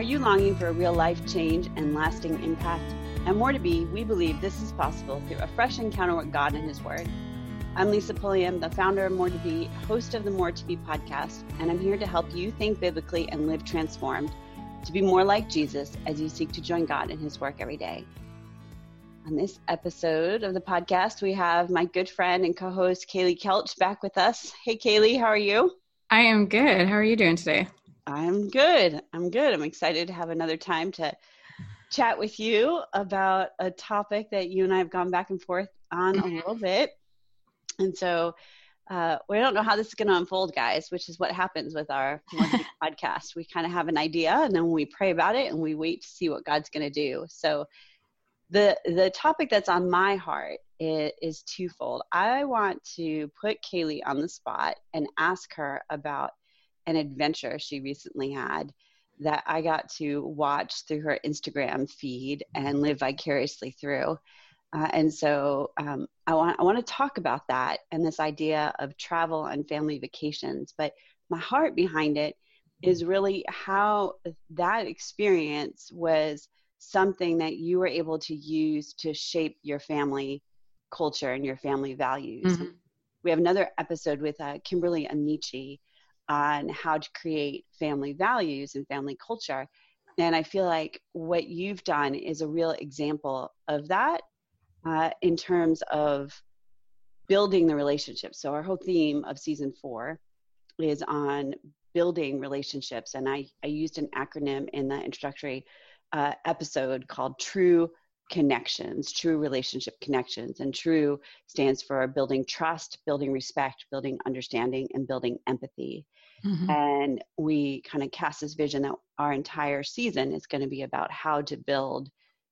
Are you longing for a real life change and lasting impact? At More To Be, we believe this is possible through a fresh encounter with God and His Word. I'm Lisa Pulliam, the founder of More To Be, host of the More To Be podcast, and I'm here to help you think biblically and live transformed to be more like Jesus as you seek to join God in His work every day. On this episode of the podcast, we have my good friend and co-host Kaylee Kelch back with us. Hey, Kaylee, how are you? I am good. How are you doing today? I'm good. I'm excited to have another time to chat with you about a topic that you and I have gone back and forth on a little bit. And so we don't know how this is going to unfold, guys, which is what happens with our podcast. We kind of have an idea, and then we pray about it, and we wait to see what God's going to do. So the topic that's on my heart is twofold. I want to put Kaylee on the spot and ask her about an adventure she recently had that I got to watch through her Instagram feed and live vicariously through. And so I want to talk about that and this idea of travel and family vacations. But my heart behind it is really how that experience was something that you were able to use to shape your family culture and your family values. Mm-hmm. We have another episode with Kimberly Amici on how to create family values and family culture. And I feel like what you've done is a real example of that in terms of building the relationship. So our whole theme of season 4 is on building relationships. And I used an acronym in the introductory episode called TRUE Connections, True Relationship Connections. And TRUE stands for building trust, building respect, building understanding, and building empathy. Mm-hmm. And we kind of cast this vision that our entire season is going to be about how to build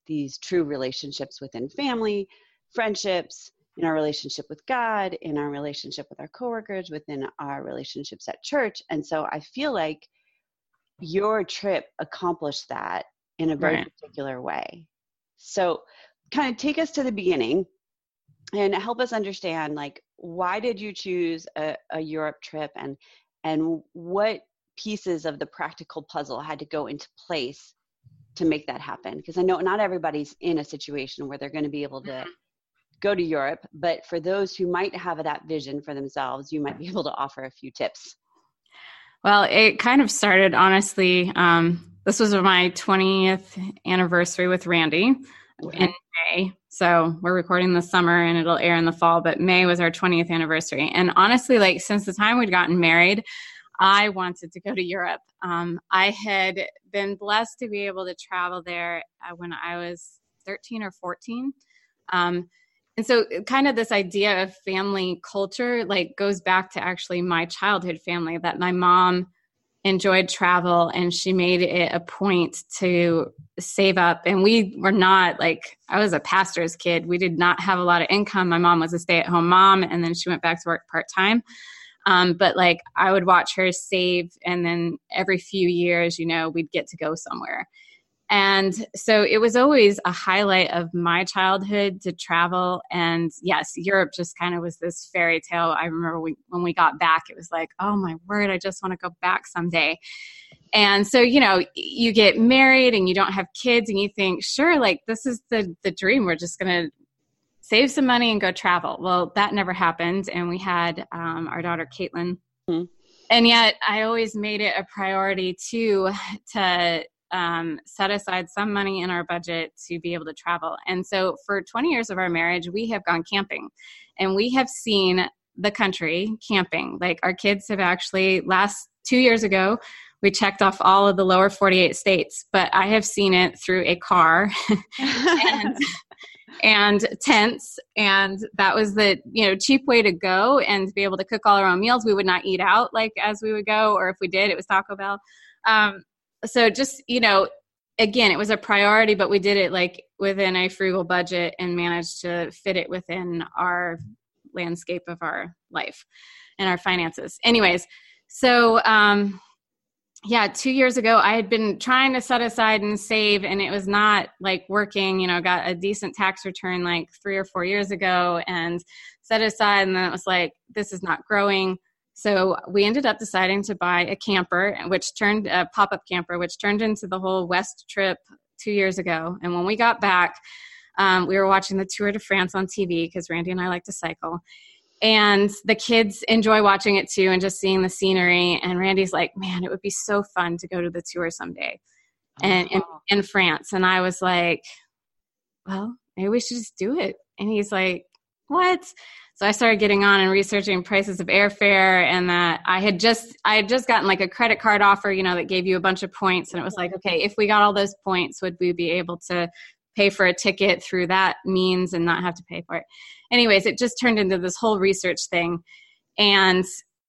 these true relationships within family, friendships, in our relationship with God, in our relationship with our coworkers, within our relationships at church. And so I feel like your trip accomplished that in a very particular way. So kind of take us to the beginning and help us understand, like, why did you choose a Europe trip, and what pieces of the practical puzzle had to go into place to make that happen? Because I know not everybody's in a situation where they're going to be able to go to Europe, but for those who might have that vision for themselves, you might be able to offer a few tips. Well, it kind of started, honestly, this was my 20th anniversary with Randy in May. So we're recording this summer and it'll air in the fall, but May was our 20th anniversary. And honestly, like, since the time we'd gotten married, I wanted to go to Europe. I had been blessed to be able to travel there when I was 13 or 14. And so kind of this idea of family culture, like, goes back to actually my childhood family, that my mom enjoyed travel and she made it a point to save up. And we were not, like, I was a pastor's kid. We did not have a lot of income. My mom was a stay-at-home mom, and then she went back to work part-time. But, like, I would watch her save, and then every few years, you know, we'd get to go somewhere. And so it was always a highlight of my childhood to travel. And yes, Europe just kind of was this fairy tale. I remember when we got back, it was like, oh my word, I just want to go back someday. And so, you know, you get married and you don't have kids and you think, sure, like, this is the dream. We're just going to save some money and go travel. Well, that never happened. And we had our daughter, Caitlin. Mm-hmm. And yet I always made it a priority to set aside some money in our budget to be able to travel. And so for 20 years of our marriage, we have gone camping, and we have seen the country camping. Like, our kids have actually, last 2 years ago, we checked off all of the lower 48 states, but I have seen it through a car and tents. And that was the, you know, cheap way to go and to be able to cook all our own meals. We would not eat out, like, as we would go, or if we did, it was Taco Bell. So just, you know, again, it was a priority, but we did it, like, within a frugal budget and managed to fit it within our landscape of our life and our finances. Anyways, so 2 years ago, I had been trying to set aside and save, and it was not, like, working. You know, got a decent tax return like 3 or 4 years ago and set aside, and then it was like, this is not growing. So we ended up deciding to buy a camper, which turned a pop-up camper, which turned into the whole West trip 2 years ago. And when we got back, we were watching the Tour de France on TV because Randy and I like to cycle. And the kids enjoy watching it too and just seeing the scenery. And Randy's like, man, it would be so fun to go to the tour someday in France. And I was like, well, maybe we should just do it. And he's like, what? So I started getting on and researching prices of airfare, and that I had just gotten like a credit card offer, you know, that gave you a bunch of points. And it was like, okay, if we got all those points, would we be able to pay for a ticket through that means and not have to pay for it? Anyways, it just turned into this whole research thing. And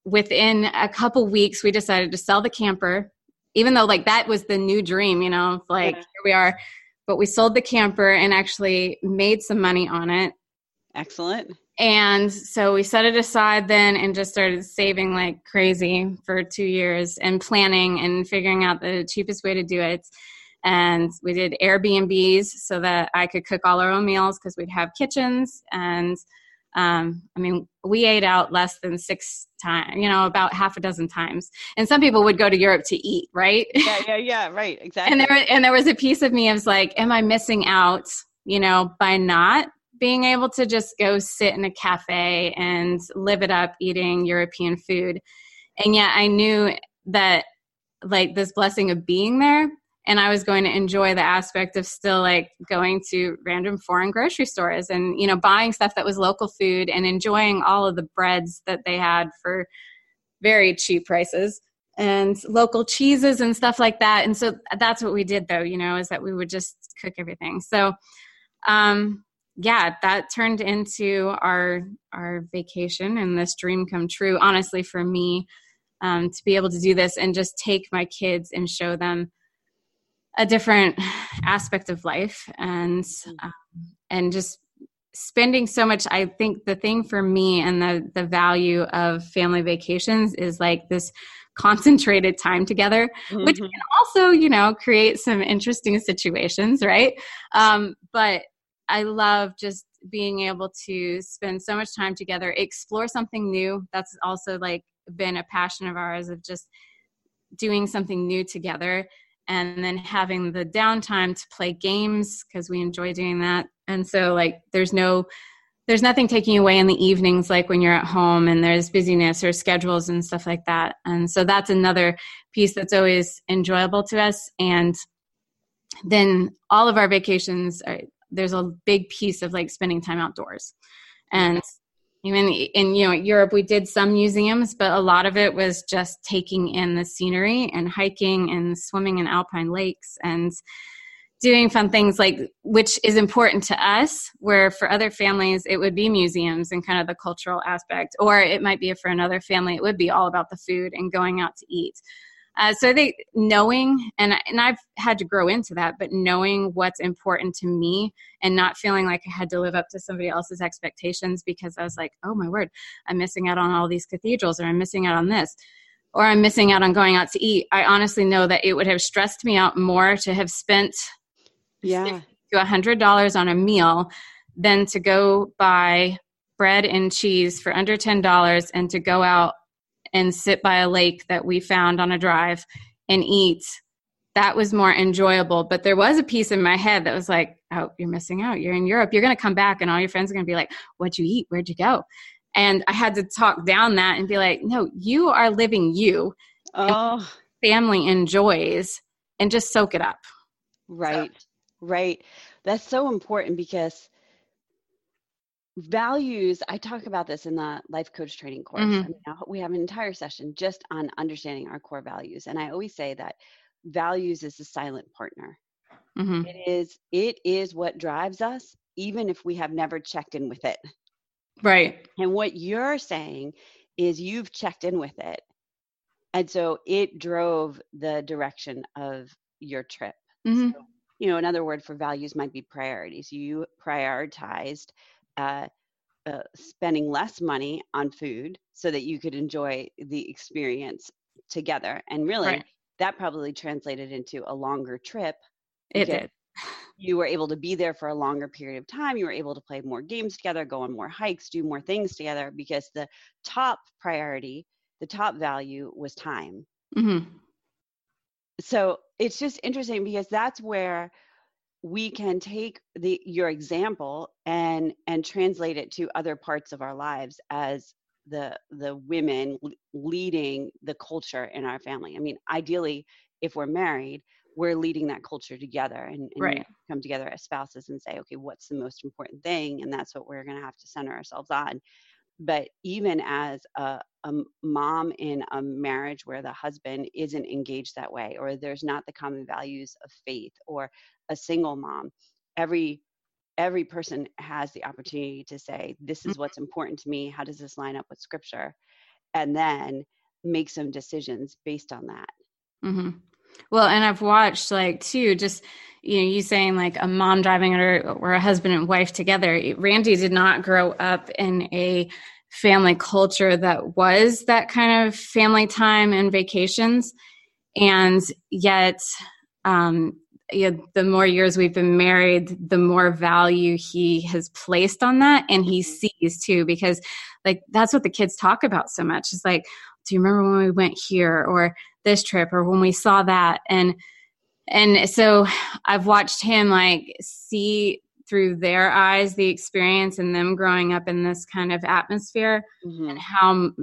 within a couple weeks, we decided to sell the camper, even though like that was the new dream, you know, like here we are. But we sold the camper and actually made some money on it. Excellent. And so we set it aside then and just started saving like crazy for 2 years and planning and figuring out the cheapest way to do it. And we did Airbnbs so that I could cook all our own meals because we'd have kitchens. And I mean, we ate out less than 6 times, you know, about half a dozen times. And some people would go to Europe to eat, right? Yeah, right, exactly. And there was a piece of me I was like, am I missing out, you know, by not being able to just go sit in a cafe and live it up eating European food? And yet I knew that like this blessing of being there, and I was going to enjoy the aspect of still like going to random foreign grocery stores and, you know, buying stuff that was local food and enjoying all of the breads that they had for very cheap prices and local cheeses and stuff like that. And so that's what we did though, you know, is that we would just cook everything. So, yeah, that turned into our vacation and this dream come true, honestly, for me, to be able to do this and just take my kids and show them a different aspect of life and just spending so much. I think the thing for me and the value of family vacations is like this concentrated time together, which can also, you know, create some interesting situations, right? But I love just being able to spend so much time together, explore something new. That's also like been a passion of ours, of just doing something new together and then having the downtime to play games because we enjoy doing that. And so like there's nothing taking you away in the evenings like when you're at home and there's busyness or schedules and stuff like that. And so that's another piece that's always enjoyable to us. And then all of our vacations are – there's a big piece of like spending time outdoors. And even in, you know, Europe, we did some museums, but a lot of it was just taking in the scenery and hiking and swimming in alpine lakes and doing fun things like, which is important to us, where for other families, it would be museums and kind of the cultural aspect, or it might be for another family, it would be all about the food and going out to eat. So I think knowing, and I've had to grow into that, but knowing what's important to me and not feeling like I had to live up to somebody else's expectations, because I was like, oh my word, I'm missing out on all these cathedrals, or I'm missing out on this, or I'm missing out on going out to eat. I honestly know that it would have stressed me out more to have spent to $100 on a meal than to go buy bread and cheese for under $10 and to go out and sit by a lake that we found on a drive and eat. That was more enjoyable. But there was a piece in my head that was like, oh, you're missing out. You're in Europe. You're going to come back and all your friends are going to be like, what'd you eat? Where'd you go? And I had to talk down that and be like, no, you are living you. Oh, family enjoys, and just soak it up. Right. So. Right. That's so important, because values, I talk about this in the life coach training course. I mean, we have an entire session just on understanding our core values. And I always say that values is the silent partner. It is what drives us, even if we have never checked in with it. Right. And what you're saying is you've checked in with it. And so it drove the direction of your trip. So, you know, another word for values might be priorities. You prioritized spending less money on food so that you could enjoy the experience together. And really, that probably translated into a longer trip. It did. You were able to be there for a longer period of time. You were able to play more games together, go on more hikes, do more things together, because the top priority the top value was time. Mm-hmm. So it's just interesting because that's where we can take your example and translate it to other parts of our lives as the women leading the culture in our family. I mean, ideally, if we're married, we're leading that culture together and right. come together as spouses and say, okay, what's the most important thing? And that's what we're going to have to center ourselves on. But even as a mom in a marriage where the husband isn't engaged that way, or there's not the common values of faith, or a single mom, every person has the opportunity to say, this is what's important to me. How does this line up with scripture? And then make some decisions based on that. Mm-hmm. Well, and I've watched just, you saying a mom driving or a husband and wife together. Randy did not grow up in a family culture that was that kind of family time and vacations. And yet, the more years we've been married, the more value he has placed on that. And he sees too, because that's what the kids talk about so much. It's do you remember when we went here or this trip or when we saw that? And so I've watched him see through their eyes, the experience and them growing up in this kind of atmosphere mm-hmm. and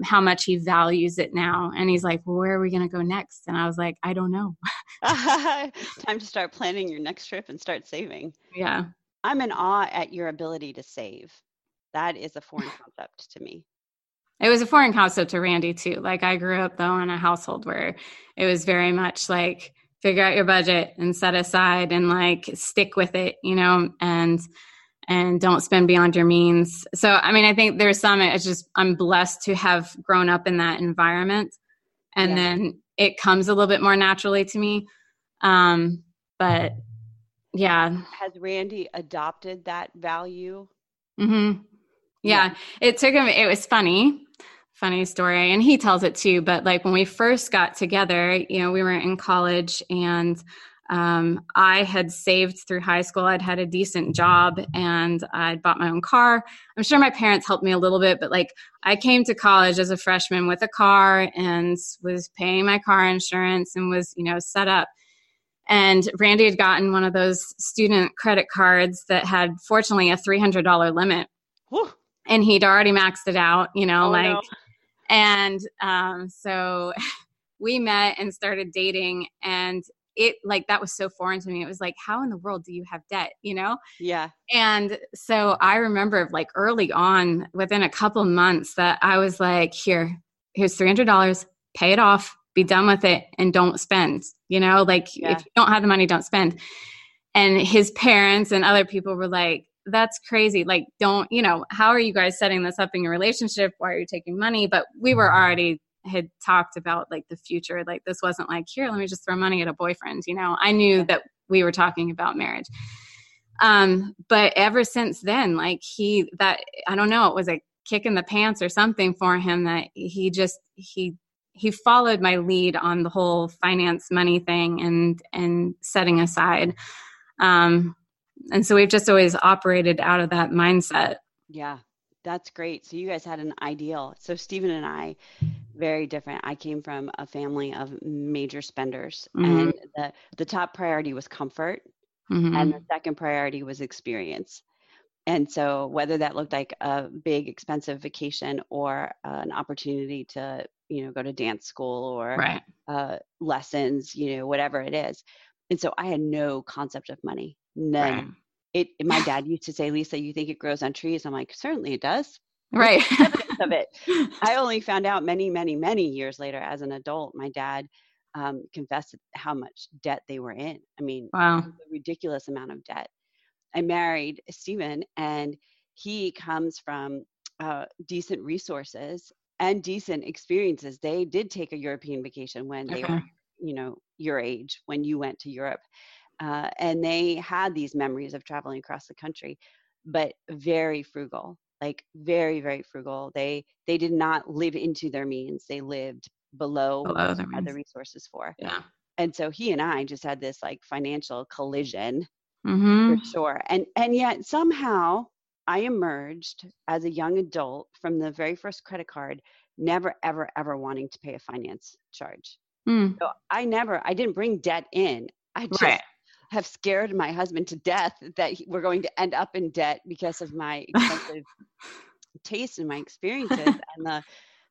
how much he values it now. And he's like, well, where are we going to go next? And I was like, I don't know. Time to start planning your next trip and start saving. Yeah. I'm in awe at your ability to save. That is a foreign concept to me. It was a foreign concept to Randy too. I grew up though in a household where it was very much figure out your budget and set aside and stick with it, and don't spend beyond your means. So, I think there's I'm blessed to have grown up in that environment and yeah. then it comes a little bit more naturally to me. But yeah. Has Randy adopted that value? Mm-hmm. Yeah. It took him, it was funny story. And he tells it too. But when we first got together, we were in college and I had saved through high school. I'd had a decent job and I'd bought my own car. I'm sure my parents helped me a little bit, but I came to college as a freshman with a car and was paying my car insurance and was, set up. And Randy had gotten one of those student credit cards that had fortunately a $300 limit. Whew. And he'd already maxed it out, no. And so we met and started dating and it that was so foreign to me. It was how in the world do you have debt, Yeah. And so I remember early on within a couple months that I was here's $300, pay it off, be done with it and don't spend, yeah. If you don't have the money, don't spend. And his parents and other people were that's crazy. Don't, how are you guys setting this up in your relationship? Why are you taking money? But we were already had talked about the future. This wasn't here, let me just throw money at a boyfriend. I knew that we were talking about marriage. But ever since then, I don't know, it was a kick in the pants or something for him that he followed my lead on the whole finance money thing and setting aside, and so we've just always operated out of that mindset. Yeah, that's great. So you guys had an ideal. So Stephen and I, very different. I came from a family of major spenders mm-hmm. and the top priority was comfort mm-hmm. and the second priority was experience. And so whether that looked like a big expensive vacation or an opportunity to, go to dance school or right. Lessons, whatever it is. And so I had no concept of money. None. Right. My dad used to say, Lisa, you think it grows on trees? I'm like, certainly it does. Right. Evidence of it. I only found out many, many, many years later as an adult, my dad confessed how much debt they were in. I mean, wow. A ridiculous amount of debt. I married Stephen and he comes from decent resources and decent experiences. They did take a European vacation when they were, your age when you went to Europe. And they had these memories of traveling across the country, but very frugal, very, very frugal. They did not live into their means. They lived below what they had the resources for. Yeah. And so he and I just had this financial collision mm-hmm. for sure. And yet somehow I emerged as a young adult from the very first credit card never, ever, ever wanting to pay a finance charge. Mm. So I didn't bring debt in. I just have scared my husband to death that we're going to end up in debt because of my expensive taste and my experiences. And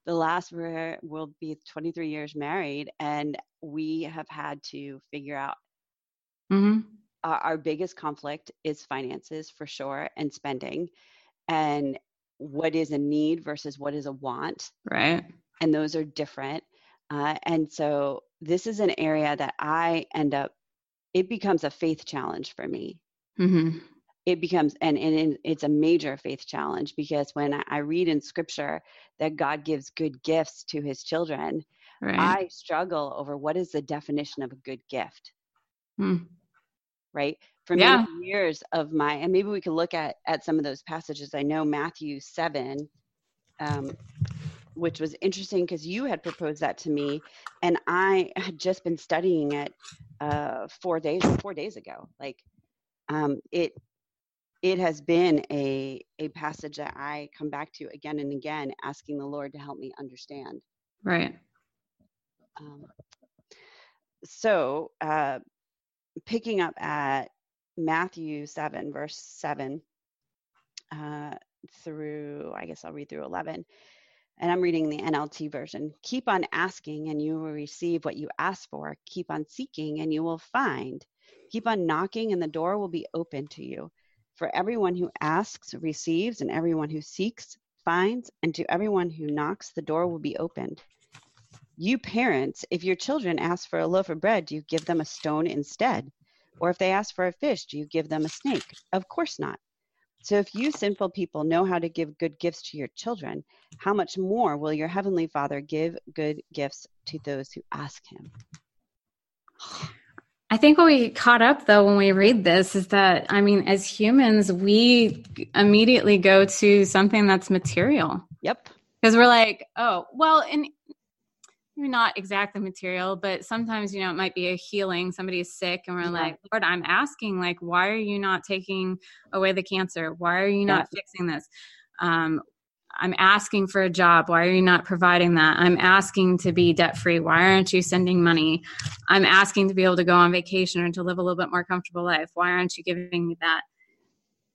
the last we'll be 23 years married, and we have had to figure out our biggest conflict is finances for sure, and spending, and what is a need versus what is a want. Right. And those are different. And so this is an area that I end up, it becomes a faith challenge for me. Mm-hmm. It becomes, and it's a major faith challenge, because when I read in scripture that God gives good gifts to his children, I struggle over what is the definition of a good gift. Mm. Right? For many years of my, and maybe we can look at some of those passages. I know Matthew 7, which was interesting because you had proposed that to me, and I had just been studying it 4 days ago. Like, it has been a passage that I come back to again and again, asking the Lord to help me understand. Right. So picking up at Matthew 7, verse 7 through, I guess I'll read through 11. And I'm reading the NLT version. Keep on asking and you will receive what you ask for. Keep on seeking and you will find. Keep on knocking and the door will be open to you. For everyone who asks receives, and everyone who seeks finds, and to everyone who knocks, the door will be opened. You parents, if your children ask for a loaf of bread, do you give them a stone instead? Or if they ask for a fish, do you give them a snake? Of course not. So if you sinful people know how to give good gifts to your children, how much more will your heavenly Father give good gifts to those who ask him? I think what we caught up, though, when we read this is that, I mean, as humans, we immediately go to something that's material. Yep. Because we're like, oh, well, and not exactly material, but sometimes, you know, it might be a healing. Somebody is sick and we're like, Lord, I'm asking, like, why are you not taking away the cancer? Why are you not fixing this? I'm asking for a job. Why are you not providing that? I'm asking to be debt-free. Why aren't you sending money? I'm asking to be able to go on vacation or to live a little bit more comfortable life. Why aren't you giving me that?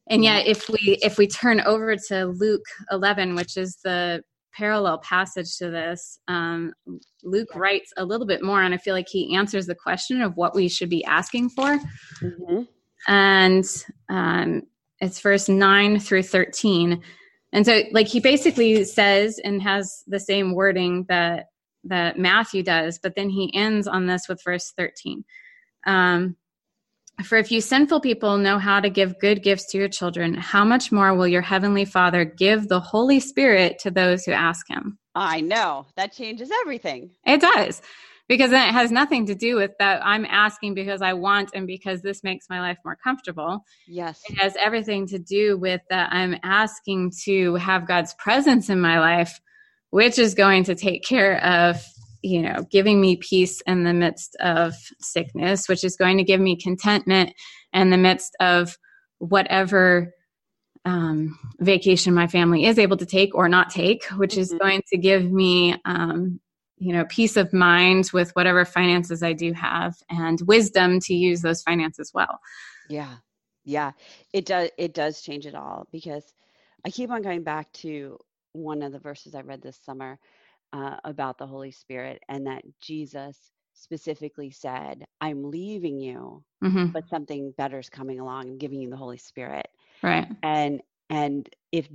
And yet if we turn over to Luke 11, which is the parallel passage to this, Luke writes a little bit more, and I feel like he answers the question of what we should be asking for. Mm-hmm. And it's verse 9 through 13. And so, like, he basically says and has the same wording that Matthew does, but then he ends on this with verse 13. For if you sinful people know how to give good gifts to your children, how much more will your heavenly Father give the Holy Spirit to those who ask him? I know. That changes everything. It does. Because then it has nothing to do with that I'm asking because I want and because this makes my life more comfortable. Yes. It has everything to do with that I'm asking to have God's presence in my life, which is going to take care of, you know, giving me peace in the midst of sickness, which is going to give me contentment in the midst of whatever vacation my family is able to take or not take, which is going to give me, you know, peace of mind with whatever finances I do have, and wisdom to use those finances well. Yeah. Yeah. It does change it all, because I keep on going back to one of the verses I read this summer, about the Holy Spirit, and that Jesus specifically said, I'm leaving you, but something better is coming along and giving you the Holy Spirit. Right. And if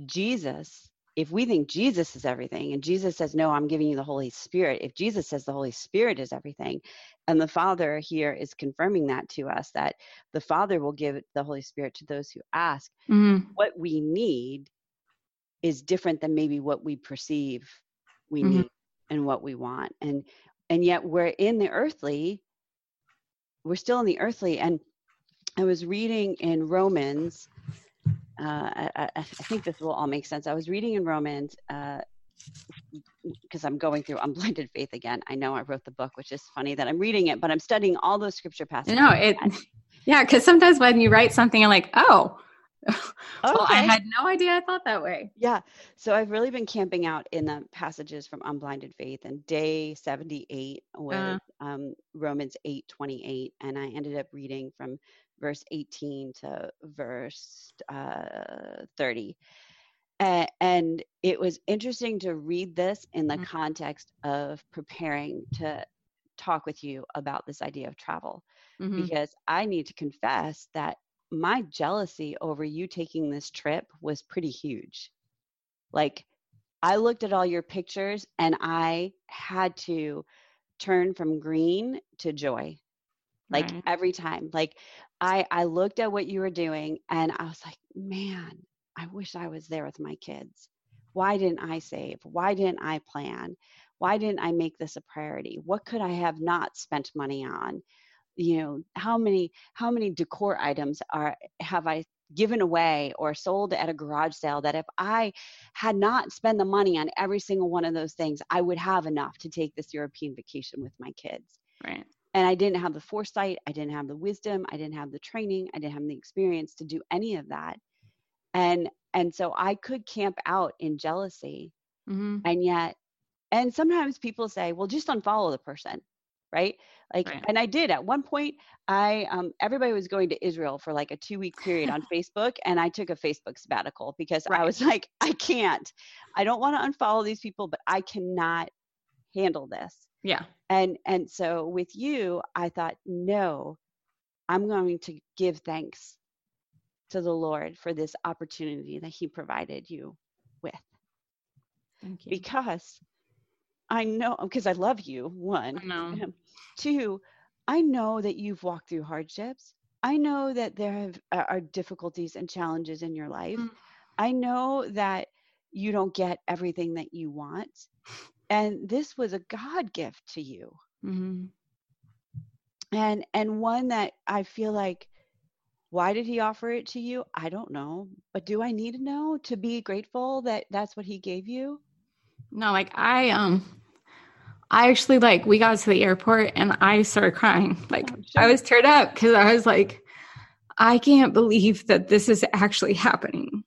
we think Jesus is everything and Jesus says, no, I'm giving you the Holy Spirit. If Jesus says the Holy Spirit is everything, and the Father here is confirming that to us, that the Father will give the Holy Spirit to those who ask, what we need is different than maybe what we perceive we need and what we want. And yet we're still in the earthly. And I was reading in Romans, I think this will all make sense. I was reading in Romans, because I'm going through Unblinded Faith again. I know I wrote the book, which is funny that I'm reading it, but I'm studying all those scripture passages. No, because sometimes when you write something, you're like, oh, Well, okay. I had no idea I thought that way. Yeah. So I've really been camping out in the passages from Unblinded Faith, and day 78 was Romans 8:28. And I ended up reading from verse 18 to verse 30. And it was interesting to read this in the context of preparing to talk with you about this idea of travel, because I need to confess that my jealousy over you taking this trip was pretty huge. Like, I looked at all your pictures and I had to turn from green to joy. Like every time, like I looked at what you were doing and I was like, man, I wish I was there with my kids. Why didn't I save? Why didn't I plan? Why didn't I make this a priority? What could I have not spent money on? You know, how many decor items have I given away or sold at a garage sale that if I had not spent the money on every single one of those things, I would have enough to take this European vacation with my kids. Right. And I didn't have the foresight. I didn't have the wisdom. I didn't have the training. I didn't have the experience to do any of that. And so I could camp out in jealousy. And yet, and sometimes people say, well, just unfollow the person. Right. Like, and I did at one point, everybody was going to Israel for like a 2-week period on Facebook. And I took a Facebook sabbatical because I was like, I don't want to unfollow these people, but I cannot handle this. Yeah. And so with you, I thought, no, I'm going to give thanks to the Lord for this opportunity that he provided you with. Thank you. Because I know, because I love you, one. I know. Two, I know that you've walked through hardships. I know that there are difficulties and challenges in your life. I know that you don't get everything that you want. And this was a God gift to you. And one that I feel like, why did he offer it to you? I don't know. But do I need to know to be grateful that that's what he gave you? No, like I actually, like, we got to the airport and I started crying. Like, oh, sure. I was teared up because I was like, I can't believe that this is actually happening.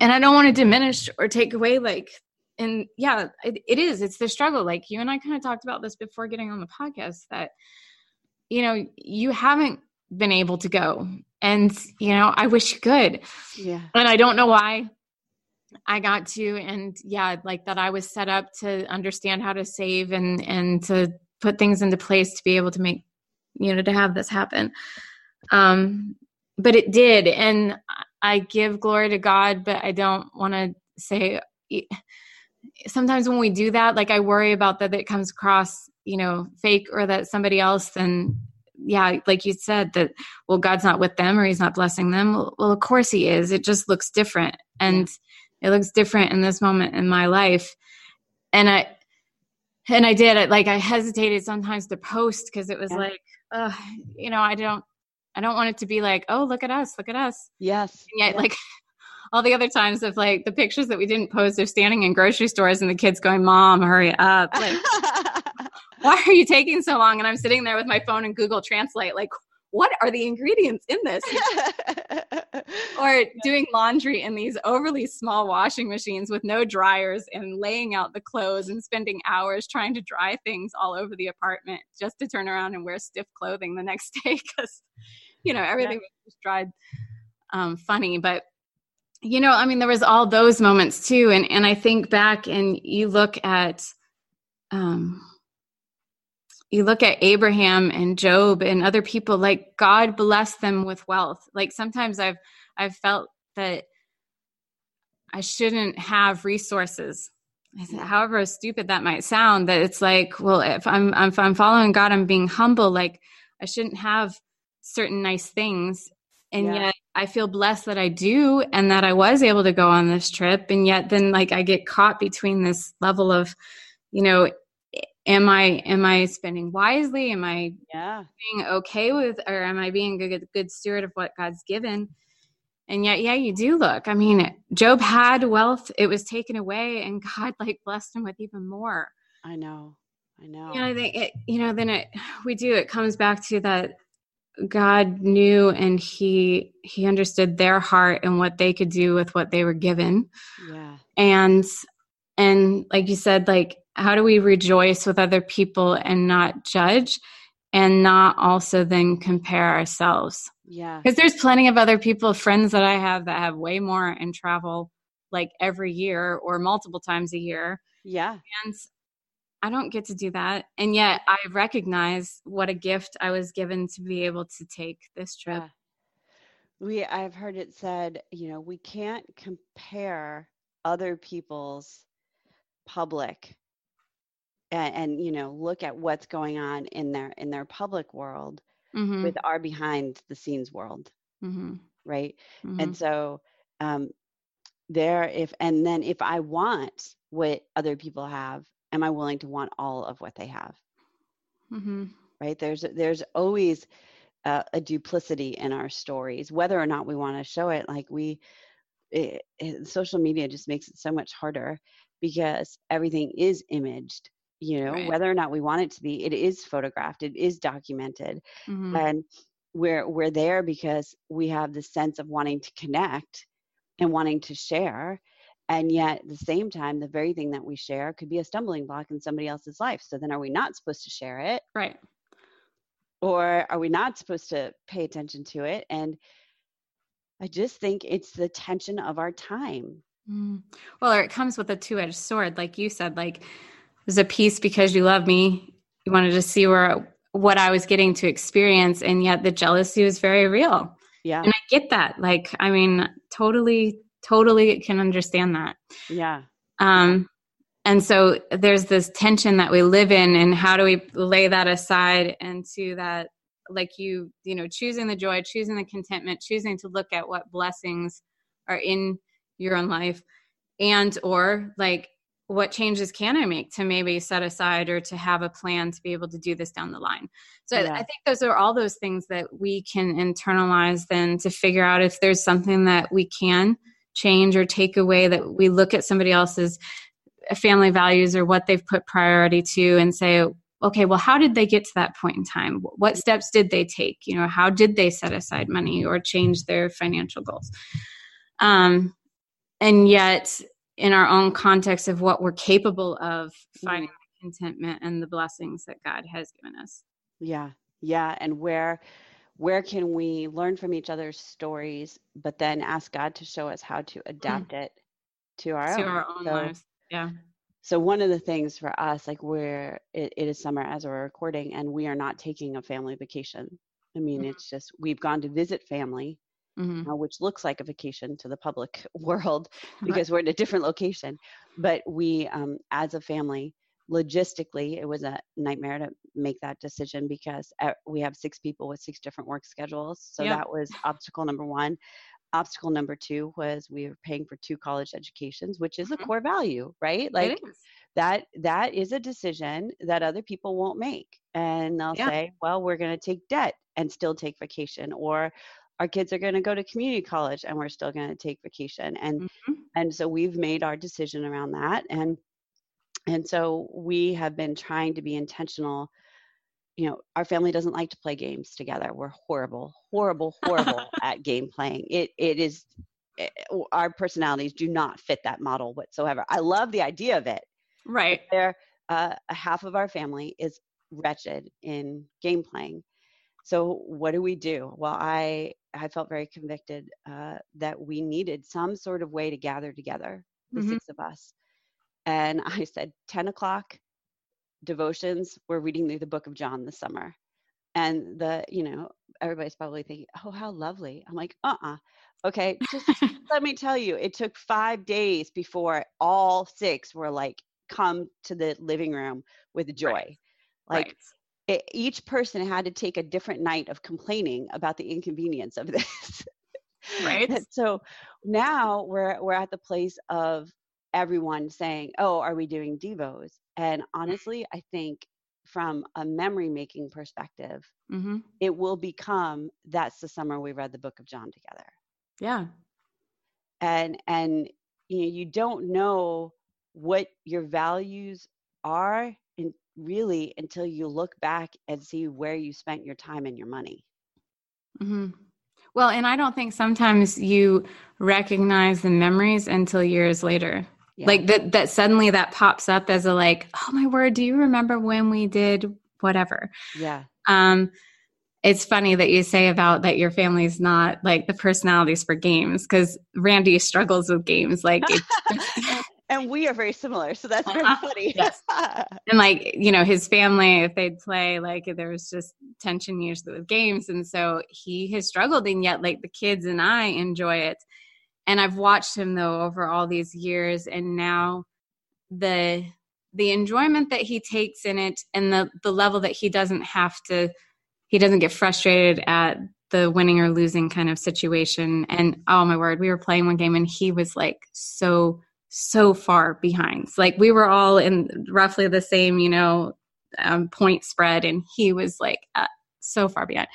And I don't want to diminish or take away, like, and yeah, it is. It's the struggle. Like, you and I kind of talked about this before getting on the podcast that, you know, you haven't been able to go. And, you know, I wish you could. Yeah. And I don't know why I got to, and yeah, like that I was set up to understand how to save and to put things into place to be able to make, you know, to have this happen. But it did. And I give glory to God, but I don't want to say, sometimes when we do that, like I worry about that it comes across, you know, fake or that somebody else, and yeah, like you said that, well, God's not with them or he's not blessing them. Well, of course he is. It just looks different. And it looks different in this moment in my life. And I hesitated sometimes to post because it was like, you know, I don't want it to be like, oh, look at us. Yes. And yet like all the other times of like the pictures that we didn't post of standing in grocery stores and the kids going, Mom, hurry up. Like, why are you taking so long? And I'm sitting there with my phone and Google Translate, like, what are the ingredients in this? Or doing laundry in these overly small washing machines with no dryers and laying out the clothes and spending hours trying to dry things all over the apartment just to turn around and wear stiff clothing the next day because, you know, everything was just dried funny. But, you know, I mean, there was all those moments too. And I think back and you look at Abraham and Job and other people, like God blessed them with wealth. Like sometimes I've felt that I shouldn't have resources, however stupid that might sound, that it's like, well, if I'm following God, I'm being humble. Like I shouldn't have certain nice things. And yet I feel blessed that I do and that I was able to go on this trip. And yet then like I get caught between this level of, you know, Am I spending wisely? Am I being okay with, or am I being a good steward of what God's given? And yet, you do look. I mean, Job had wealth. It was taken away and God like blessed him with even more. I know. You know, I think it comes back to that God knew, and he understood their heart and what they could do with what they were given. Yeah. And like you said, like, how do we rejoice with other people and not judge and not also then compare ourselves? Yeah. Because there's plenty of other people, friends that I have that have way more and travel like every year or multiple times a year. Yeah. And I don't get to do that. And yet I recognize what a gift I was given to be able to take this trip. Yeah. I've heard it said, you know, we can't compare other people's public and you know, look at what's going on in their public world mm-hmm. with our behind the scenes world. Mm-hmm. Right. Mm-hmm. And so, if I want what other people have, am I willing to want all of what they have? Mm-hmm. Right. There's always a duplicity in our stories, whether or not we want to show it. Like social media just makes it so much harder because everything is imaged, you know, right. Whether or not we want it to be, it is photographed, it is documented. Mm-hmm. And we're there because we have the sense of wanting to connect and wanting to share. And yet at the same time, the very thing that we share could be a stumbling block in somebody else's life. So then are we not supposed to share it? Right. Or are we not supposed to pay attention to it? And I just think it's the tension of our time. Mm. Well, or it comes with a two-edged sword. Like you said, like there's a piece because you love me. You wanted to see what I was getting to experience. And yet the jealousy was very real. Yeah. And I get that. Like, I mean, totally can understand that. Yeah. And so there's this tension that we live in, and how do we lay that aside and to that, like you know, choosing the joy, choosing the contentment, choosing to look at what blessings are in your own life and, or like what changes can I make to maybe set aside or to have a plan to be able to do this down the line. So yeah. I think those are all those things that we can internalize then to figure out if there's something that we can change or take away, that we look at somebody else's family values or what they've put priority to and say, okay, well, how did they get to that point in time? What steps did they take? You know, how did they set aside money or change their financial goals? And yet in our own context of what we're capable of, finding the contentment and the blessings that God has given us. Yeah. Yeah. And where can we learn from each other's stories, but then ask God to show us how to adapt it to our own lives. Yeah. So one of the things for us, like it is summer as we're recording, and we are not taking a family vacation. I mean, mm-hmm. it's just, we've gone to visit family, mm-hmm. Which looks like a vacation to the public world because we're in a different location, but we, as a family, logistically, it was a nightmare to make that decision because we have 6 people with 6 different work schedules. So that was obstacle number 1. Obstacle number 2 was we were paying for 2 college educations, which is a core value, right? Like that is a decision that other people won't make. And they'll say, well, we're going to take debt and still take vacation, or our kids are going to go to community college and we're still going to take vacation. And, and so we've made our decision around that. And so we have been trying to be intentional. You know, our family doesn't like to play games together. We're horrible at game playing. It is our personalities do not fit that model whatsoever. I love the idea of it. Right. Half of our family is wretched in game playing. So what do we do? Well, I felt very convicted that we needed some sort of way to gather together, the 6 of us. And I said, 10 o'clock devotions, we're reading through the Book of John this summer. And you know, everybody's probably thinking, oh, how lovely. I'm like, okay, just let me tell you, it took 5 days before all 6 were like, come to the living room with joy. Right. Like each person had to take a different night of complaining about the inconvenience of this. Right. And so now we're at the place of everyone saying, oh, are we doing devos? And honestly, I think from a memory making perspective, it will become, that's the summer we read the Book of John together. Yeah. And you know, you don't know what your values are really until you look back and see where you spent your time and your money. Mm-hmm. Well, and I don't think sometimes you recognize the memories until years later. Yeah. Like that suddenly that pops up as a like, oh my word, do you remember when we did whatever? Yeah. It's funny that you say about that your family's not like the personalities for games, because Randy struggles with games. Like, and we are very similar. So that's very funny. Yes. And like, you know, his family, if they'd play, like there was just tension usually with games. And so he has struggled, and yet like the kids and I enjoy it. And I've watched him though over all these years, and now the enjoyment that he takes in it, and the level that he doesn't get frustrated at the winning or losing kind of situation. And oh my word, we were playing one game and he was like so far behind. Like we were all in roughly the same, you know, point spread, and he was like so far behind.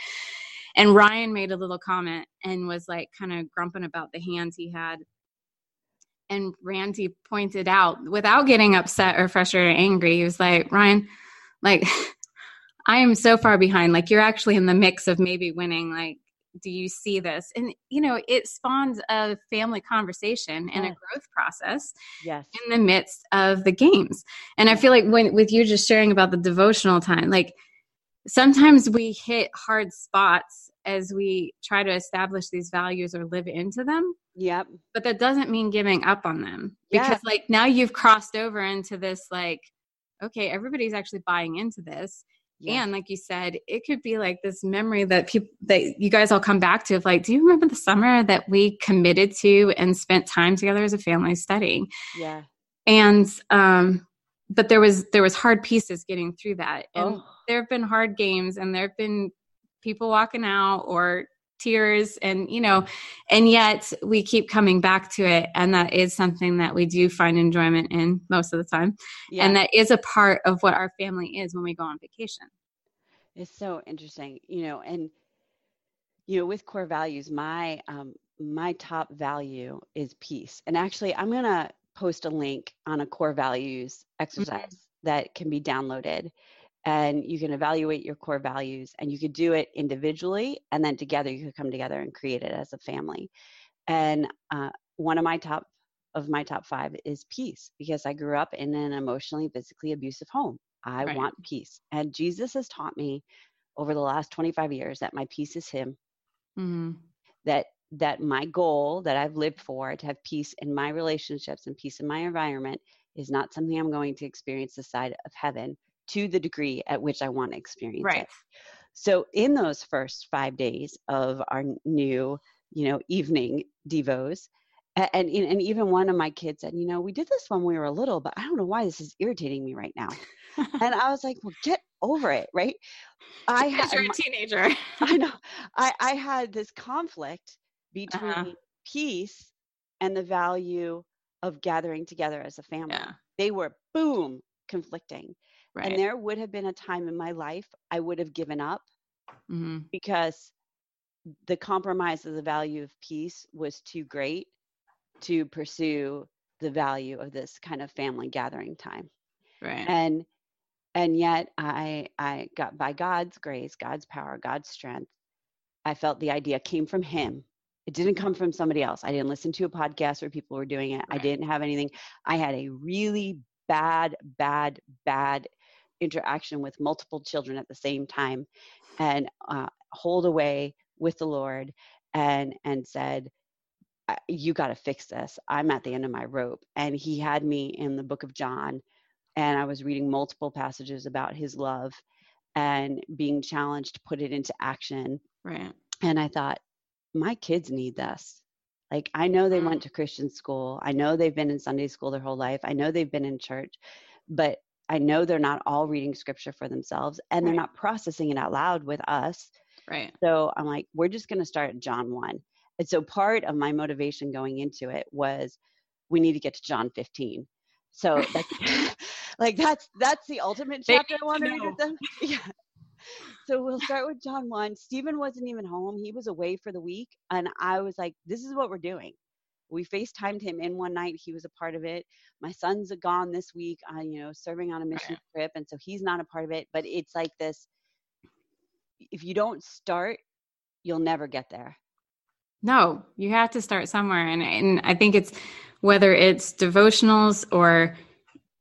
And Ryan made a little comment and was like kind of grumping about the hands he had. And Randy pointed out, without getting upset or frustrated or angry, he was like, Ryan, like, I am so far behind. Like, you're actually in the mix of maybe winning. Like, do you see this? And, you know, it spawned a family conversation and a growth process in the midst of the games. And I feel like with you just sharing about the devotional time, like, sometimes we hit hard spots as we try to establish these values or live into them. Yep. But that doesn't mean giving up on them, because like now you've crossed over into this, like, okay, everybody's actually buying into this. Yeah. And like you said, it could be like this memory that you guys all come back to of like, do you remember the summer that we committed to and spent time together as a family studying? Yeah. And, but there was hard pieces getting through that. And there have been hard games, and there have been people walking out or tears, and, you know, and yet we keep coming back to it. And that is something that we do find enjoyment in most of the time. Yeah. And that is a part of what our family is when we go on vacation. It's so interesting, you know, and, you know, with core values, my top value is peace. And actually I'm going to post a link on a core values exercise that can be downloaded, and you can evaluate your core values, and you could do it individually, and then together you could come together and create it as a family. And one of my top five is peace, because I grew up in an emotionally, physically abusive home. I want peace. And Jesus has taught me over the last 25 years that my peace is him, that my goal that I've lived for, to have peace in my relationships and peace in my environment, is not something I'm going to experience this side of heaven to the degree at which I want to experience it. So in those first 5 days of our new, you know, evening devos, and even one of my kids said, you know, we did this when we were little, but I don't know why this is irritating me right now. And I was like, well, get over it, right? You're a teenager. I know. I had this conflict between peace and the value of gathering together as a family. Yeah. They were conflicting. Right. And there would have been a time in my life I would have given up because the compromise of the value of peace was too great to pursue the value of this kind of family gathering time. Right. And yet I got, by God's grace, God's power, God's strength, I felt the idea came from him. It didn't come from somebody else. I didn't listen to a podcast where people were doing it. Right. I didn't have anything. I had a really bad interaction with multiple children at the same time, and holed away with the Lord and said, you got to fix this. I'm at the end of my rope. And he had me in the Book of John, and I was reading multiple passages about his love and being challenged to put it into action. Right. And I thought, my kids need this. Like, I know they went to Christian school. I know they've been in Sunday school their whole life. I know they've been in church, but I know they're not all reading scripture for themselves, and they're not processing it out loud with us. Right. So I'm like, we're just going to start at John 1. And so part of my motivation going into it was, we need to get to John 15. So that's, like, that's the ultimate chapter I want to read with them. Yeah. So we'll start with John 1. Stephen wasn't even home. He was away for the week. And I was like, this is what we're doing. We FaceTimed him in one night. He was a part of it. My son's gone this week on, you know, serving on a mission trip. And so he's not a part of it. But it's like this, if you don't start you'll never get there. No, you have to start somewhere. And I think it's whether it's devotionals or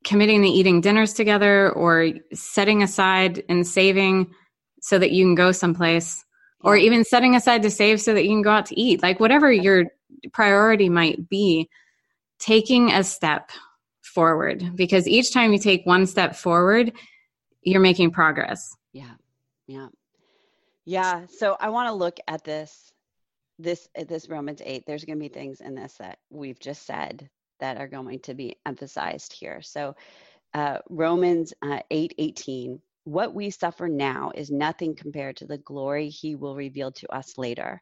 committing to eating dinners together or setting aside and saving so that you can go someplace, or even setting aside to save so that you can go out to eat, like whatever your priority might be, taking a step forward, because each time you take one step forward, you're making progress. Yeah. Yeah. Yeah. So I want to look at this Romans 8. There's going to be things in this that we've just said that are going to be emphasized here. So Romans 8:18, what we suffer now is nothing compared to the glory he will reveal to us later.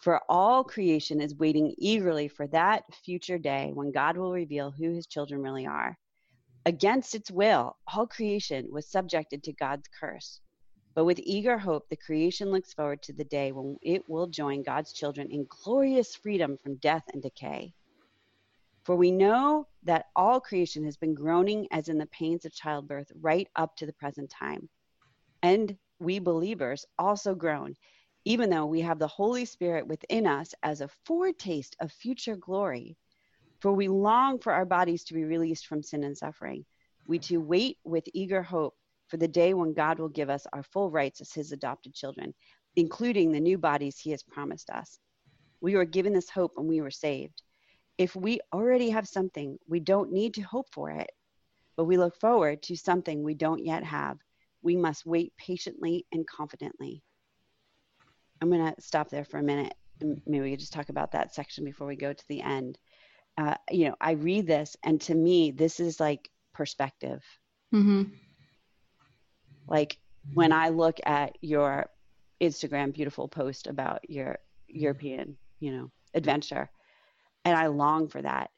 For all creation is waiting eagerly for that future day when God will reveal who his children really are. Against its will, all creation was subjected to God's curse. But with eager hope, the creation looks forward to the day when it will join God's children in glorious freedom from death and decay. For we know that all creation has been groaning as in the pains of childbirth right up to the present time. And we believers also groan, even though we have the Holy Spirit within us as a foretaste of future glory. For we long for our bodies to be released from sin and suffering. We too wait with eager hope for the day when God will give us our full rights as his adopted children, including the new bodies he has promised us. We were given this hope when we were saved. If we already have something, we don't need to hope for it, but we look forward to something we don't yet have. We must wait patiently and confidently. I'm going to stop there for a minute. Maybe we could just talk about that section before we go to the end. I read this, and to me, this is like perspective. Mm-hmm. Like when I look at your Instagram beautiful post about your European, adventure, and I long for that.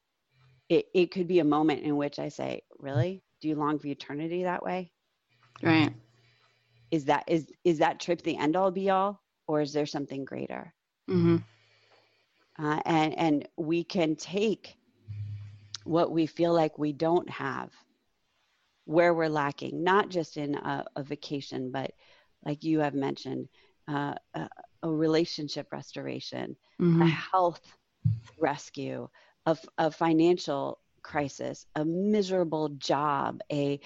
It could be a moment in which I say, really? Do you long for eternity that way? Right. Is that trip the end all be all, or is there something greater? Mm-hmm. And we can take what we feel like we don't have, where we're lacking, not just in a vacation, but like you have mentioned, a relationship restoration, mm-hmm. a health rescue, a financial crisis, a miserable job, a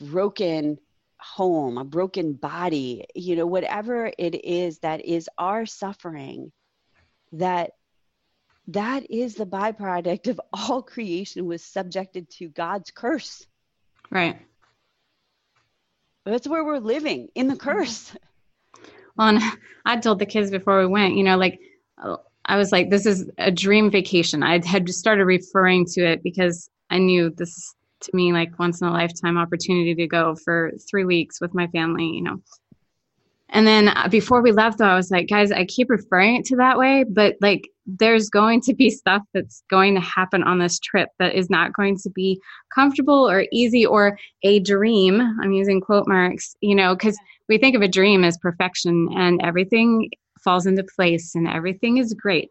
broken home, a broken body, whatever it is that is our suffering, that is the byproduct of all creation was subjected to God's curse. Right. That's where we're living, in the curse. Well, and I told the kids before we went, I was like, this is a dream vacation. I had just started referring to it because I knew this is, to me, like once in a lifetime opportunity to go for 3 weeks with my family, And then before we left, though, I was like, guys, I keep referring it to that way, but like there's going to be stuff that's going to happen on this trip that is not going to be comfortable or easy or a dream. I'm using quote marks, because we think of a dream as perfection and everything falls into place and everything is great.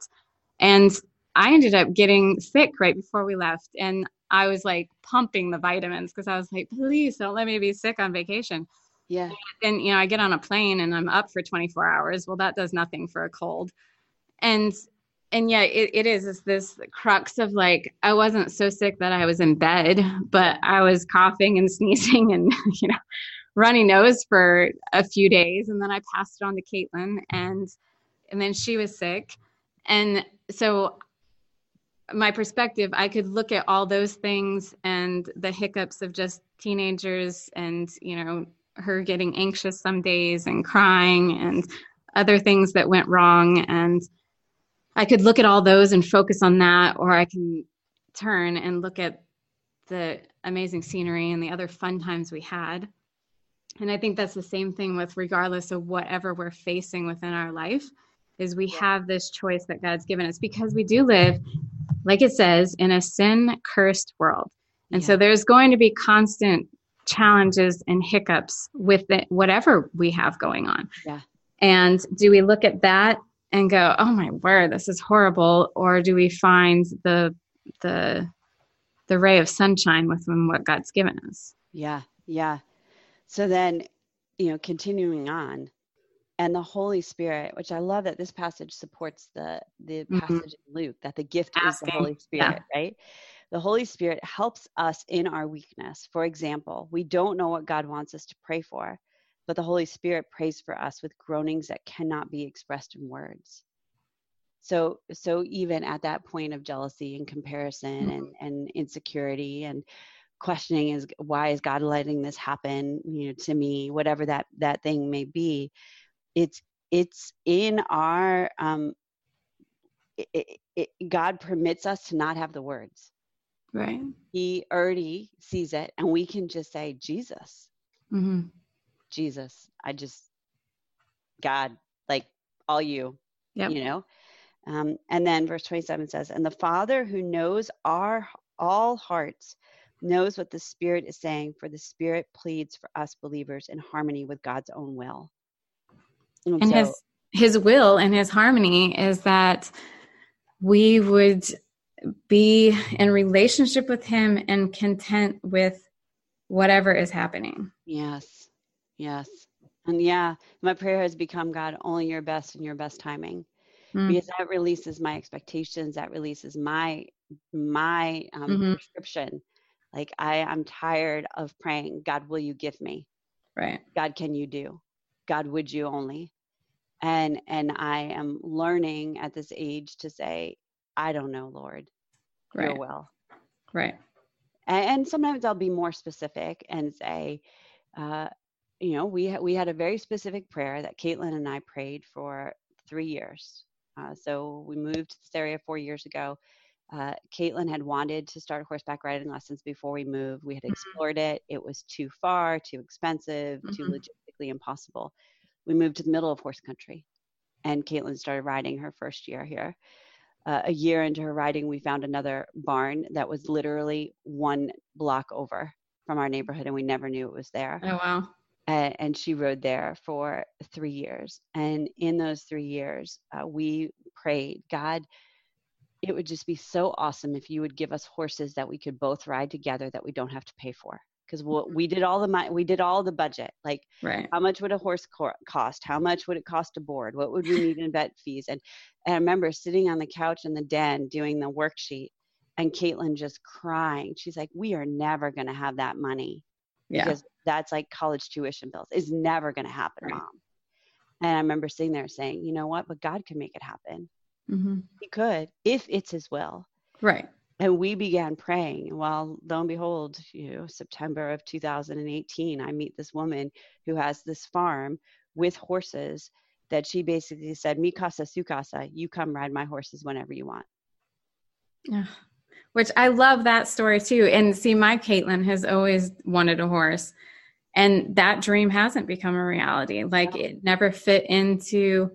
And I ended up getting sick right before we left. And I was like pumping the vitamins because I was like, please don't let me be sick on vacation. Yeah. And, I get on a plane and I'm up for 24 hours. Well, that does nothing for a cold. And yeah, it is this crux of like, I wasn't so sick that I was in bed, but I was coughing and sneezing and, runny nose for a few days. And then I passed it on to Caitlin and then she was sick. And so my perspective, I could look at all those things and the hiccups of just teenagers and, her getting anxious some days and crying and other things that went wrong. And I could look at all those and focus on that, or I can turn and look at the amazing scenery and the other fun times we had. And I think that's the same thing with regardless of whatever we're facing within our life, is we have this choice that God's given us because we do live, like it says, in a sin-cursed world. And so there's going to be constant challenges and hiccups with it, whatever we have going on. Yeah. And do we look at that and go, oh my word, this is horrible? Or do we find the ray of sunshine within what God's given us? Yeah. Yeah. So then, continuing on, and the Holy Spirit, which I love that this passage supports the mm-hmm. passage in Luke, that the gift is the Holy Spirit, yeah. right? The Holy Spirit helps us in our weakness. For example, we don't know what God wants us to pray for, but the Holy Spirit prays for us with groanings that cannot be expressed in words. So even at that point of jealousy and comparison mm-hmm. and insecurity and questioning is, why is God letting this happen, you know, to me, whatever that thing may be, it's in our, God permits us to not have the words, right? He already sees it, and we can just say, Jesus, mm-hmm. Jesus, God, like, all you, yep. you know? And then verse 27 says, and the Father who knows all hearts knows what the Spirit is saying, for the Spirit pleads for us believers in harmony with God's own will. And so, his will and his harmony is that we would be in relationship with him and content with whatever is happening. Yes. Yes. And yeah, my prayer has become, God, only your best and your best timing. Because that releases my expectations, that releases my mm-hmm. prescription. Like, I'm tired of praying, God, will you give me? Right. God, can you do? God, would you only? And I am learning at this age to say, I don't know, Lord. Right. Your will. Right. And sometimes I'll be more specific and say, you know, we had a very specific prayer that Caitlin and I prayed for 3 years. So we moved to this area 4 years ago. Caitlin had wanted to start horseback riding lessons before we moved. We had explored it. It was too far, too expensive, mm-hmm. too logistically impossible. We moved to the middle of horse country, and Caitlin started riding her first year here. A year into her riding, we found another barn that was literally one block over from our neighborhood, and we never knew it was there. Oh, wow. And she rode there for 3 years. And in those 3 years, we prayed, God, it would just be so awesome if you would give us horses that we could both ride together that we don't have to pay for. Because we did all the budget. Like, right. How much would a horse cost? How much would it cost to board? What would we need in vet fees? And I remember sitting on the couch in the den doing the worksheet, and Caitlin just crying. She's like, we are never going to have that money. Yeah. Because that's like college tuition bills. It's never going to happen, right. Mom. And I remember sitting there saying, you know what? But God could make it happen. Mm-hmm. He could, if it's his will. Right. And we began praying. Well, lo and behold, you know, September of 2018, I meet this woman who has this farm with horses that she basically said, mi casa, su casa, you come ride my horses whenever you want. Yeah. Which I love that story too. And see, my Caitlin has always wanted a horse, and that dream hasn't become a reality. Like, it never fit into,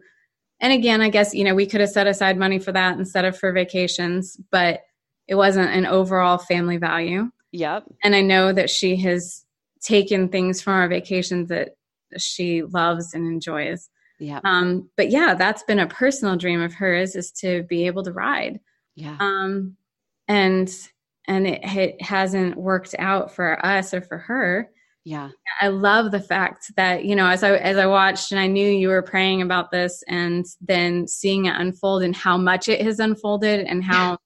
and again, I guess, you know, we could have set aside money for that instead of for vacations, but it wasn't an overall family value. Yep. And I know that she has taken things from our vacations that she loves and enjoys. Yeah. But yeah, that's been a personal dream of hers, is to be able to ride. Yeah. And it hasn't worked out for us or for her. Yeah. I love the fact that, you know, as I watched, and I knew you were praying about this, and then seeing it unfold and how much it has unfolded, and how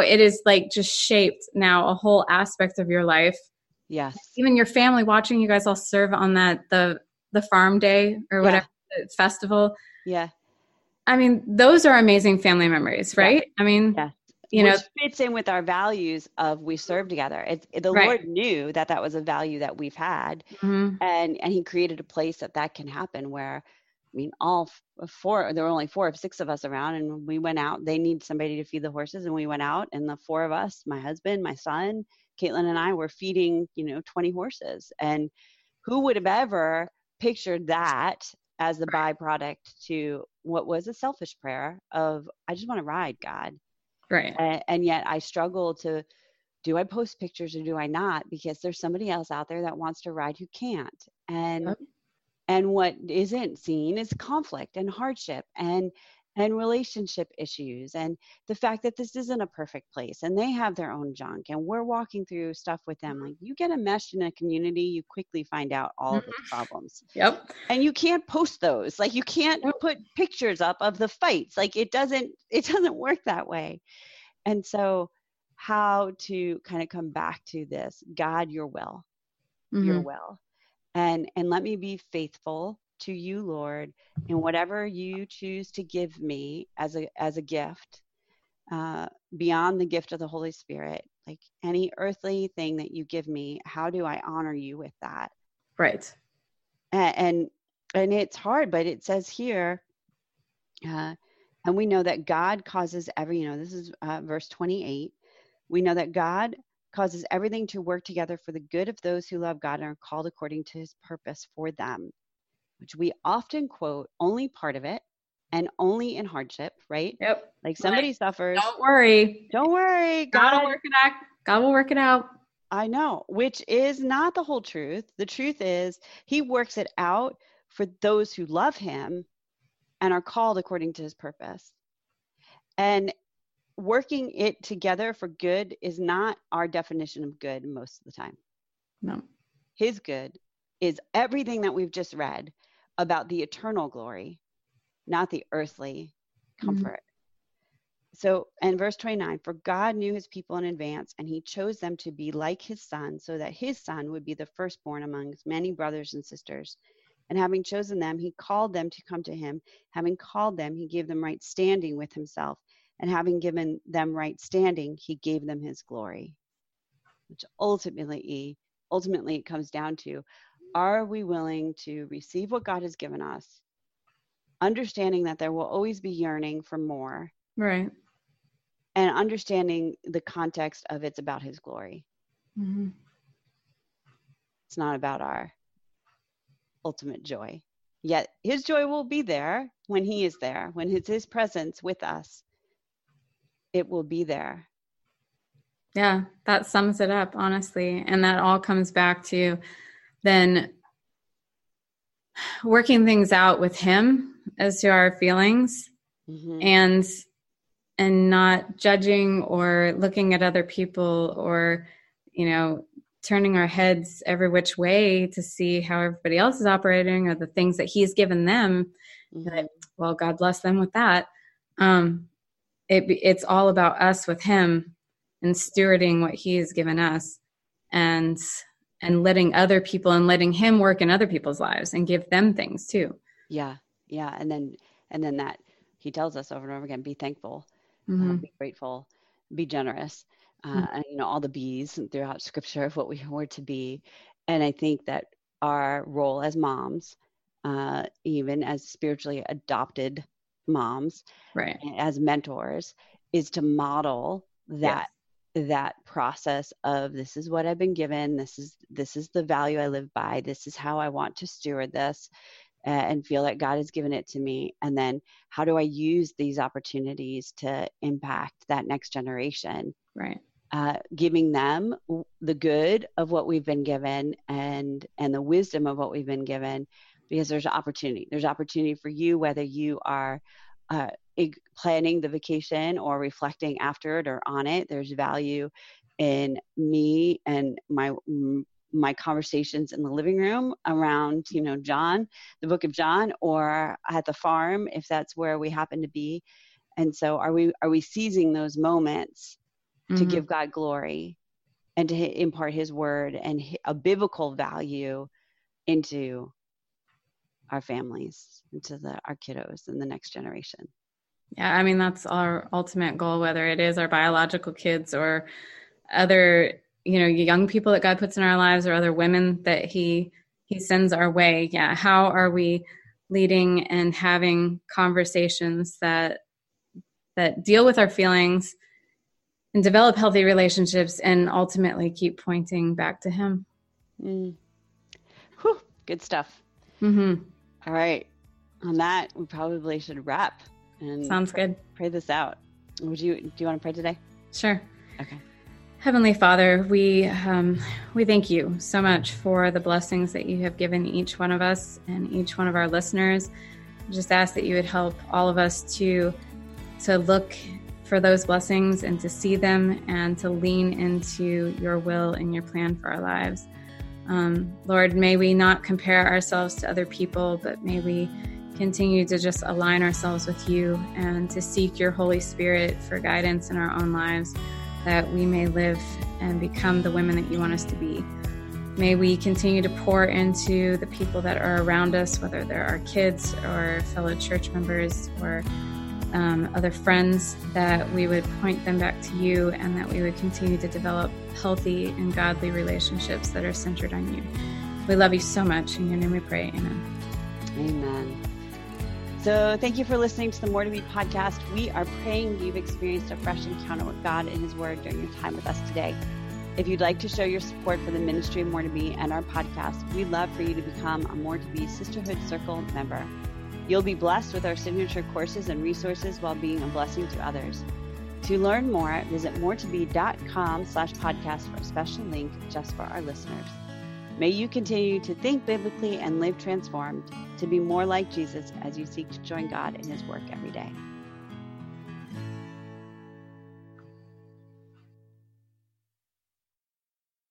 it is, like, just shaped now a whole aspect of your life. Yes. Even your family, watching you guys all serve on that, the farm day or whatever, yeah. festival. Yeah. I mean, those are amazing family memories, right? Yeah. I mean, yeah. You know, which fits in with our values of we serve together. The right. Lord knew that was a value that we've had. Mm-hmm. And he created a place that can happen where, I mean, all four, there were only 4 of 6 of us around, and we went out. They need somebody to feed the horses, and we went out, and the 4 of us, my husband, my son, Caitlin, and I were feeding, you know, 20 horses. And who would have ever pictured that as the byproduct to what was a selfish prayer of, I just want to ride, God. Right. And yet I struggle to, do I post pictures or do I not? Because there's somebody else out there that wants to ride who can't. And yep. and what isn't seen is conflict and hardship and relationship issues and the fact that this isn't a perfect place and they have their own junk and we're walking through stuff with them. Like, you get enmeshed in a community, you quickly find out all of the problems. Yep. And you can't post those. Like, you can't put pictures up of the fights. Like, it doesn't work that way. And so how to kind of come back to this, God, your will, your will. And let me be faithful to you, Lord, in whatever you choose to give me as a gift, beyond the gift of the Holy Spirit, like any earthly thing that you give me, how do I honor you with that? Right. And it's hard, but it says here, and we know that God causes this is verse 28. We know that God causes everything to work together for the good of those who love God and are called according to his purpose for them, which we often quote only part of it and only in hardship, right? Yep. Like somebody suffers. Don't worry. God will work it out. God will work it out. I know, which is not the whole truth. The truth is he works it out for those who love him and are called according to his purpose. And working it together for good is not our definition of good most of the time. No. His good is everything that we've just read about the eternal glory, not the earthly comfort. So, and verse 29, for God knew his people in advance, and he chose them to be like his son, so that his son would be the firstborn among many brothers and sisters. And having chosen them, he called them to come to him. Having called them, he gave them right standing with himself. And having given them right standing, he gave them his glory, which ultimately it comes down to, are we willing to receive what God has given us, understanding that there will always be yearning for more, right? And understanding the context of it's about his glory. It's not about our ultimate joy. Yet his joy will be there when he is there, when it's his presence with us. It will be there. Yeah, that sums it up, honestly. And that all comes back to then working things out with him as to our feelings and not judging or looking at other people or, turning our heads every which way to see how everybody else is operating or the things that he's given them. That, well, God bless them with that. It's all about us with him and stewarding what he has given us and letting other people and letting him work in other people's lives and give them things too. Yeah. Yeah. And then that he tells us over and over again, be thankful, be grateful, be generous. And all the B's throughout scripture of what we were to be. And I think that our role as moms, even as spiritually adopted moms, right, as mentors, is to model that process of, this is what I've been given, this is the value I live by, this is how I want to steward this, and feel that God has given it to me, and then how do I use these opportunities to impact that next generation, right? Giving them the good of what we've been given and the wisdom of what we've been given. Because there's opportunity. There's opportunity for you, whether you are planning the vacation or reflecting after it or on it. There's value in me and my conversations in the living room around, John, the Book of John, or at the farm, if that's where we happen to be. And so are we seizing those moments to give God glory and to impart his word and a biblical value into our families, into our kiddos and the next generation? Yeah. I mean, that's our ultimate goal, whether it is our biological kids or other, young people that God puts in our lives or other women that he sends our way. Yeah. How are we leading and having conversations that deal with our feelings and develop healthy relationships and ultimately keep pointing back to him? Whew, good stuff. All right. On that, we probably should wrap. And sounds good. Pray this out. Do you want to pray today? Sure. Okay. Heavenly Father, we thank you so much for the blessings that you have given each one of us and each one of our listeners. just ask that you would help all of us to look for those blessings and to see them and to lean into your will and your plan for our lives. Lord, may we not compare ourselves to other people, but may we continue to just align ourselves with you and to seek your Holy Spirit for guidance in our own lives, that we may live and become the women that you want us to be. May we continue to pour into the people that are around us, whether they're our kids or fellow church members or other friends, that we would point them back to you and that we would continue to develop healthy and godly relationships that are centered on you. We love you so much. In your name we pray. Amen. Amen. So thank you for listening to the More To Be podcast. We are praying you've experienced a fresh encounter with God and his word during your time with us today. If you'd like to show your support for the ministry of More To Be and our podcast, we'd love for you to become a More To Be Sisterhood Circle member. You'll be blessed with our signature courses and resources while being a blessing to others. To learn more, visit moretobe.com/podcast for a special link just for our listeners. May you continue to think biblically and live transformed to be more like Jesus as you seek to join God in his work every day.